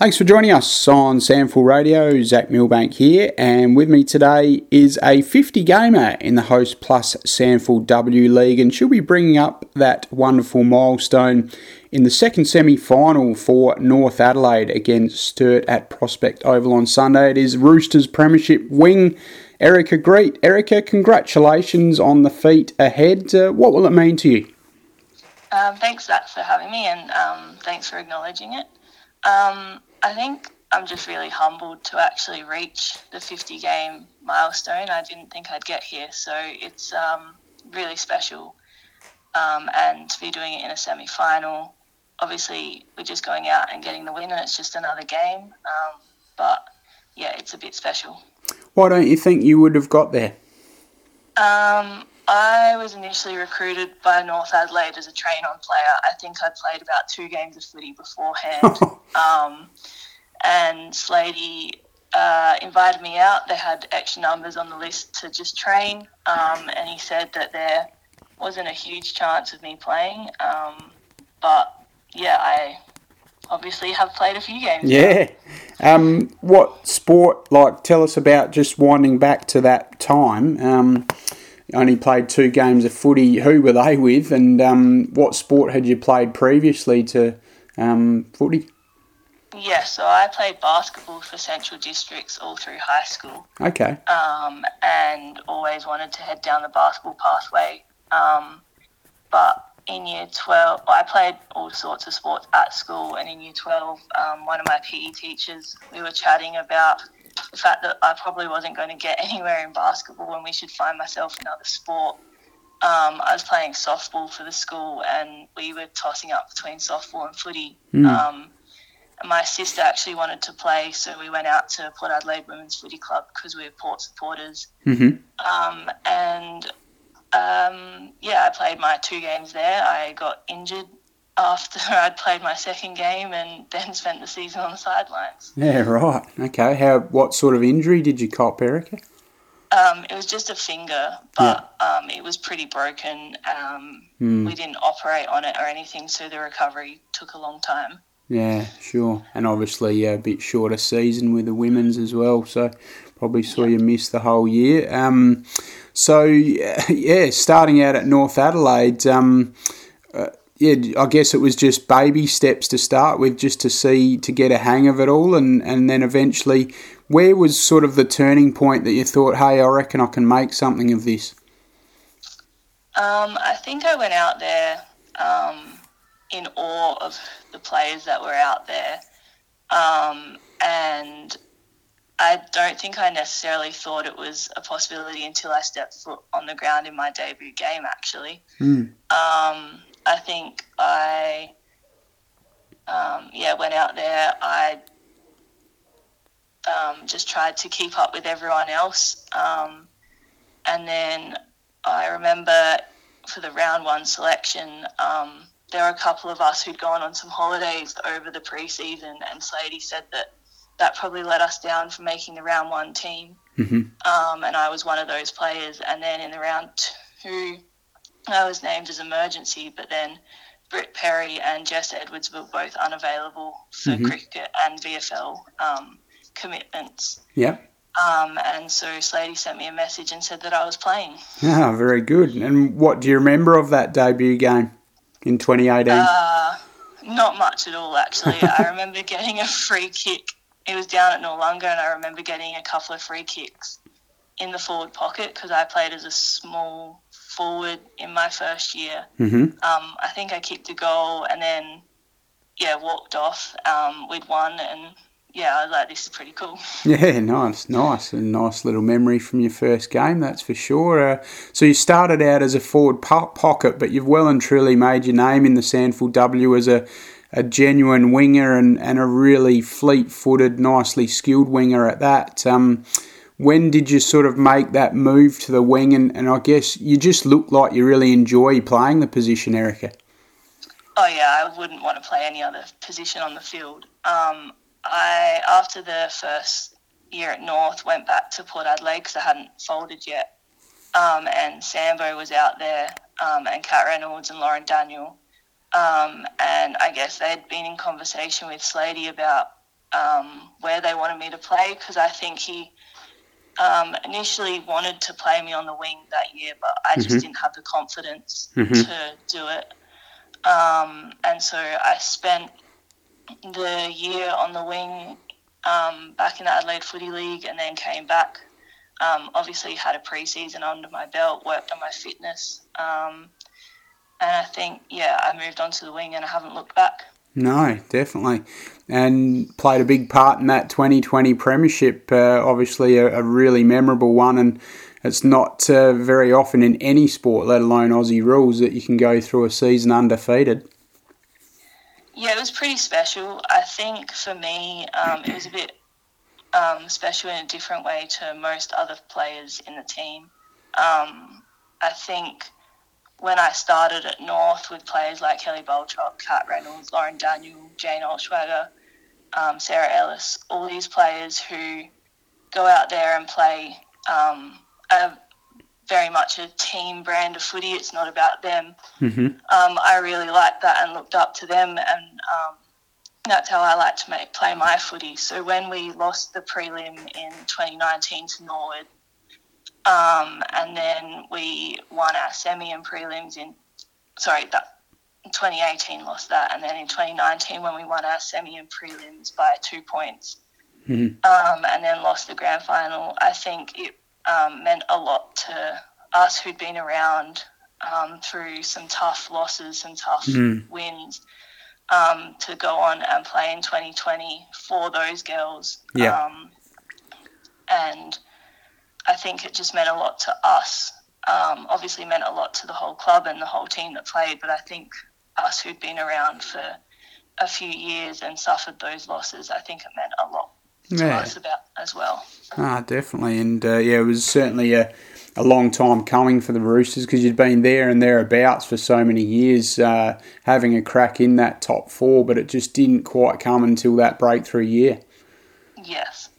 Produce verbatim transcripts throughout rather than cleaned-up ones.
Thanks for joining us on Sandful Radio. Zach Milbank here, and with me today is a fifty gamer in the Host Plus Sandful W League, and she'll be bringing up that wonderful milestone in the second semi-final for North Adelaide against Sturt at Prospect Oval on Sunday. It is Roosters Premiership Wing, Erica Greet. Erica, congratulations on the feat ahead. Uh, what will it mean to you? Um, thanks, Zach, for having me, and um, thanks for acknowledging it. Um, I think I'm just really humbled to actually reach the fifty-game milestone. I didn't think I'd get here, so it's um, really special. Um, and to be doing it in a semi-final, obviously we're just going out and getting the win, and it's just another game. Um, but, yeah, it's a bit special. Why don't you think you would have got there? Um, I was initially recruited by North Adelaide as a train-on player. I think I played about two games of footy beforehand. um, and Sladey uh, invited me out. They had extra numbers on the list to just train, um, and he said that there wasn't a huge chance of me playing. Um, but, yeah, I obviously have played a few games. Yeah. Um, what sport, like, tell us about just winding back to that time. Um Only played two games of footy. Who were they with, and um, what sport had you played previously to um, footy? Yeah, so I played basketball for Central Districts all through high school. Okay. Um, and always wanted to head down the basketball pathway. Um, but in year twelve, I played all sorts of sports at school, and in year twelve, um, one of my P E teachers, we were chatting about the fact that I probably wasn't going to get anywhere in basketball and we should find myself another sport. Um, I was playing softball for the school, and we were tossing up between softball and footy. Mm. Um, and my sister actually wanted to play, so we went out to Port Adelaide Women's Footy Club because we were Port supporters. Mm-hmm. Um, and, um, yeah, I played my two games there. I got injured after I'd played my second game and then spent the season on the sidelines. Yeah, right. Okay. How? What sort of injury did you cop, Erica? Um, it was just a finger, but yeah. um, it was pretty broken. Um, mm. We didn't operate on it or anything, so the recovery took a long time. Yeah, sure. And obviously a bit shorter season with the women's as well, so probably saw yeah. you miss the whole year. Um, so, yeah, starting out at North Adelaide, um, uh, yeah, I guess it was just baby steps to start with, just to see, to get a hang of it all, and, and then eventually, where was sort of the turning point that you thought, hey, I reckon I can make something of this? Um, I think I went out there um, in awe of the players that were out there, um, and I don't think I necessarily thought it was a possibility until I stepped foot on the ground in my debut game, actually. Mm. Um I think I, um, yeah, went out there. I um, just tried to keep up with everyone else. Um, and then I remember for the round one selection, um, there were a couple of us who'd gone on some holidays over the pre-season, and Sladey said that that probably let us down for making the round one team. Mm-hmm. Um, and I was one of those players. And then in the round two, I was named as emergency, but then Britt Perry and Jess Edwards were both unavailable for mm-hmm. cricket and V F L um, commitments. Yeah. Um, and so Sladey sent me a message and said that I was playing. Ah, very good. And what do you remember of that debut game in twenty eighteen? Uh, not much at all, actually. I remember getting a free kick. It was down at Norlunga, and I remember getting a couple of free kicks in the forward pocket because I played as a small forward in my first year. Mm-hmm. um, I think I kicked a goal and then, yeah, walked off. Um, we'd won, and yeah, I was like, this is pretty cool. Yeah, nice, nice, a nice little memory from your first game, that's for sure. Uh, so you started out as a forward po- pocket, but you've well and truly made your name in the Sandful W as a, a genuine winger and, and a really fleet-footed, nicely skilled winger at that. Um, When did you sort of make that move to the wing? And, and I guess you just look like you really enjoy playing the position, Erica. Oh, yeah, I wouldn't want to play any other position on the field. Um, I, after the first year at North, went back to Port Adelaide because I hadn't folded yet. Um, and Sambo was out there, um, and Kat Reynolds and Lauren Daniel. Um, and I guess they'd been in conversation with Sladey about um, where they wanted me to play, because I think he um, initially wanted to play me on the wing that year, but I just mm-hmm. didn't have the confidence mm-hmm. to do it. Um, and so I spent the year on the wing um, back in the Adelaide Footy League, and then came back. Um, obviously had a pre-season under my belt, worked on my fitness. Um, and I think, yeah, I moved on to the wing and I haven't looked back. No, definitely. And played a big part in that twenty twenty Premiership, uh, obviously a, a really memorable one. And it's not uh, very often in any sport, let alone Aussie rules, that you can go through a season undefeated. Yeah, it was pretty special. I think for me, um, it was a bit... Um, special in a different way to most other players in the team. Um, I think when I started at North with players like Kelly Bolchock, Kat Reynolds, Lauren Daniel, Jane Olschwager, um, Sarah Ellis, all these players who go out there and play um, a very much a team brand of footy. It's not about them. Mm-hmm. Um, I really liked that and looked up to them, and um, that's how I like to make, play my footy. So when we lost the prelim in twenty nineteen to Norwood, um, and then we won our semi and prelims in, sorry, that twenty eighteen lost that, and then in twenty nineteen when we won our semi and prelims by two points, mm-hmm. um, and then lost the grand final, I think it um, meant a lot to us who'd been around um, through some tough losses, some tough mm-hmm. wins. Um, to go on and play in twenty twenty for those girls. Yeah. Um, and I think it just meant a lot to us. Um, obviously meant a lot to the whole club and the whole team that played, but I think us who'd been around for a few years and suffered those losses, I think it meant a lot to yeah. us about as well. Ah, definitely. And, uh, yeah, it was certainly a, a long time coming for the Roosters, because you'd been there and thereabouts for so many years, uh, having a crack in that top four, but it just didn't quite come until that breakthrough year. Yes.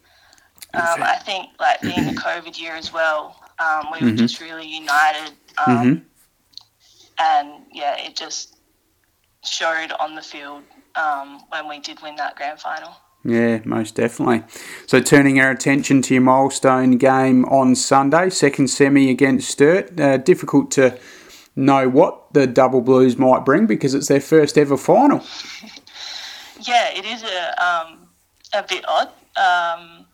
Um, I think, like, being the COVID year as well, um, we were mm-hmm. just really united. Um, mm-hmm. And, yeah, it just showed on the field um, when we did win that grand final. Yeah, most definitely. So turning our attention to your milestone game on Sunday, second semi against Sturt. Uh, difficult to know what the Double Blues might bring, because it's their first ever final. Yeah, it is a um, a bit odd. Um,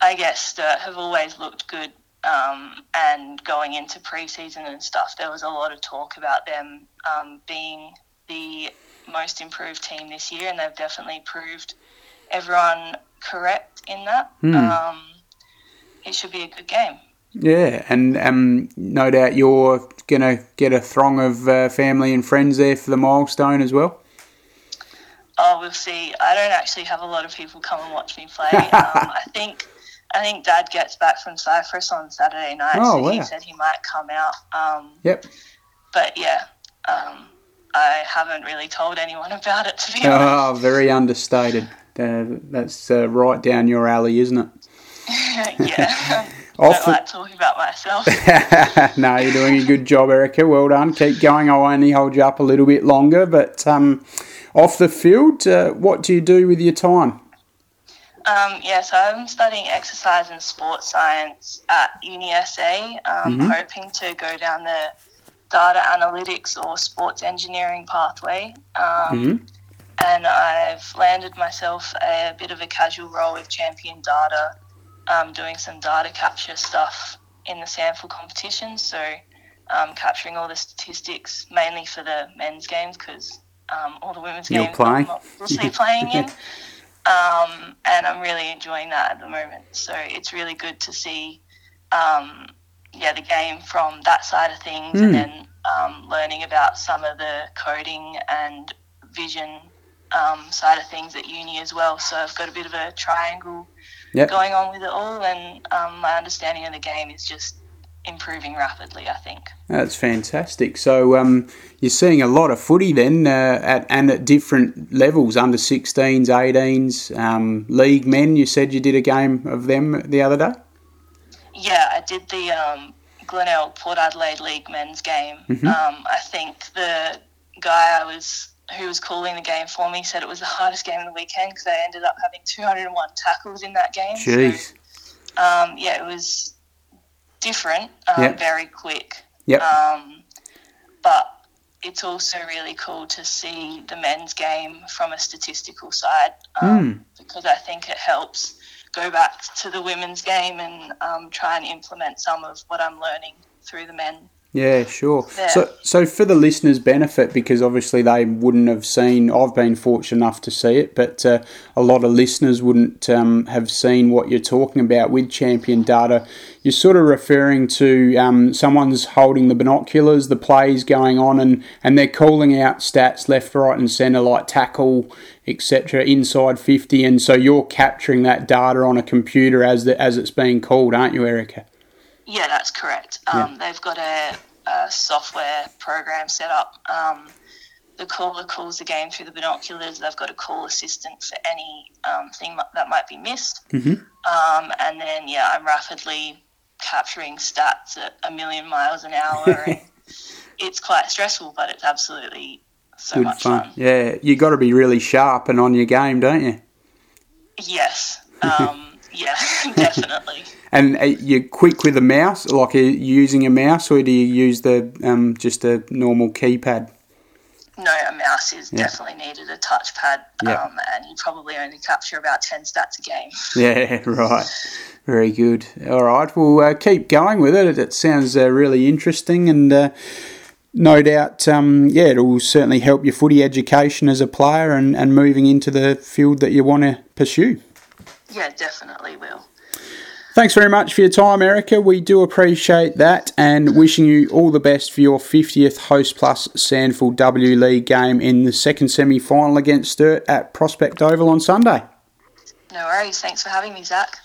I guess Sturt have always looked good, um, and going into pre-season and stuff, there was a lot of talk about them um, being the most improved team this year, and they've definitely proved everyone correct in that. Mm. Um, it should be a good game. Yeah, and um, no doubt you're going to get a throng of uh, family and friends there for the milestone as well. Oh, we'll see. I don't actually have a lot of people come and watch me play. um, I think I think Dad gets back from Cyprus on Saturday night, oh, so wow. he said he might come out. Um, yep. But, yeah, um, I haven't really told anyone about it, to be honest. Oh, very understated. Uh, that's uh, right down your alley, isn't it? Yeah. I don't like talking about myself. No, you're doing a good job, Erica. Well done. Keep going. I'll only hold you up a little bit longer. But um, off the field, uh, what do you do with your time? Um, yeah, so I'm studying exercise and sports science at UniSA. I'm mm-hmm. hoping to go down the data analytics or sports engineering pathway. Um mm-hmm. And I've landed myself a bit of a casual role with Champion Data, um, doing some data capture stuff in the Sandful competition. So um, capturing all the statistics, mainly for the men's games, because um, all the women's You're games playing. I'm obviously playing in. Um, and I'm really enjoying that at the moment. So it's really good to see um, yeah, the game from that side of things, mm. and then um, learning about some of the coding and vision Um, side of things at uni as well, so I've got a bit of a triangle yep. going on with it all, and um, my understanding of the game is just improving rapidly, I think. That's fantastic. So um, you're seeing a lot of footy then, uh, at and at different levels, under sixteens, eighteens, um, league men. You said you did a game of them the other day? Yeah, I did the um, Glenelg Port Adelaide League men's game. Mm-hmm. Um, I think the guy I was who was calling the game for me said it was the hardest game of the weekend because they ended up having two hundred and one tackles in that game. Jeez. So, um, yeah, it was different, um, yep. very quick. Yep. Um, but it's also really cool to see the men's game from a statistical side um, mm. because I think it helps go back to the women's game and um, try and implement some of what I'm learning through the men. Yeah, sure. Yeah. So so for the listeners' benefit, because obviously they wouldn't have seen, I've been fortunate enough to see it, but uh, a lot of listeners wouldn't um, have seen what you're talking about with Champion Data. You're sort of referring to um, someone's holding the binoculars, the play's going on, and, and they're calling out stats left, right and centre, like tackle, et cetera, inside fifty, and so you're capturing that data on a computer as the, as it's being called, aren't you, Erica? Yeah, that's correct. Um, yeah. They've got a, a software program set up. Um, the caller calls the game through the binoculars. They've got a call assistant for any um, thing that might be missed. Mm-hmm. Um, and then, yeah, I'm rapidly capturing stats at a million miles an hour. And it's quite stressful, but it's absolutely so Good much fun. fun. Yeah, you got to be really sharp and on your game, don't you? Yes, um, yeah, definitely. And are you quick with a mouse? Like, are you using a mouse or do you use the um, just a normal keypad? No, a mouse is yeah. definitely needed, a touchpad, yeah. um, and you probably only capture about ten stats a game. Yeah, right. Very good. All right, well, uh, keep going with it. It sounds uh, really interesting and uh, no doubt, um, yeah, it will certainly help your footy education as a player and, and moving into the field that you want to pursue. Yeah, definitely will. Thanks very much for your time, Erica. We do appreciate that and wishing you all the best for your fiftieth Host Plus Sandful W League game in the second semi-final against Sturt at Prospect Oval on Sunday. No worries. Thanks for having me, Zach.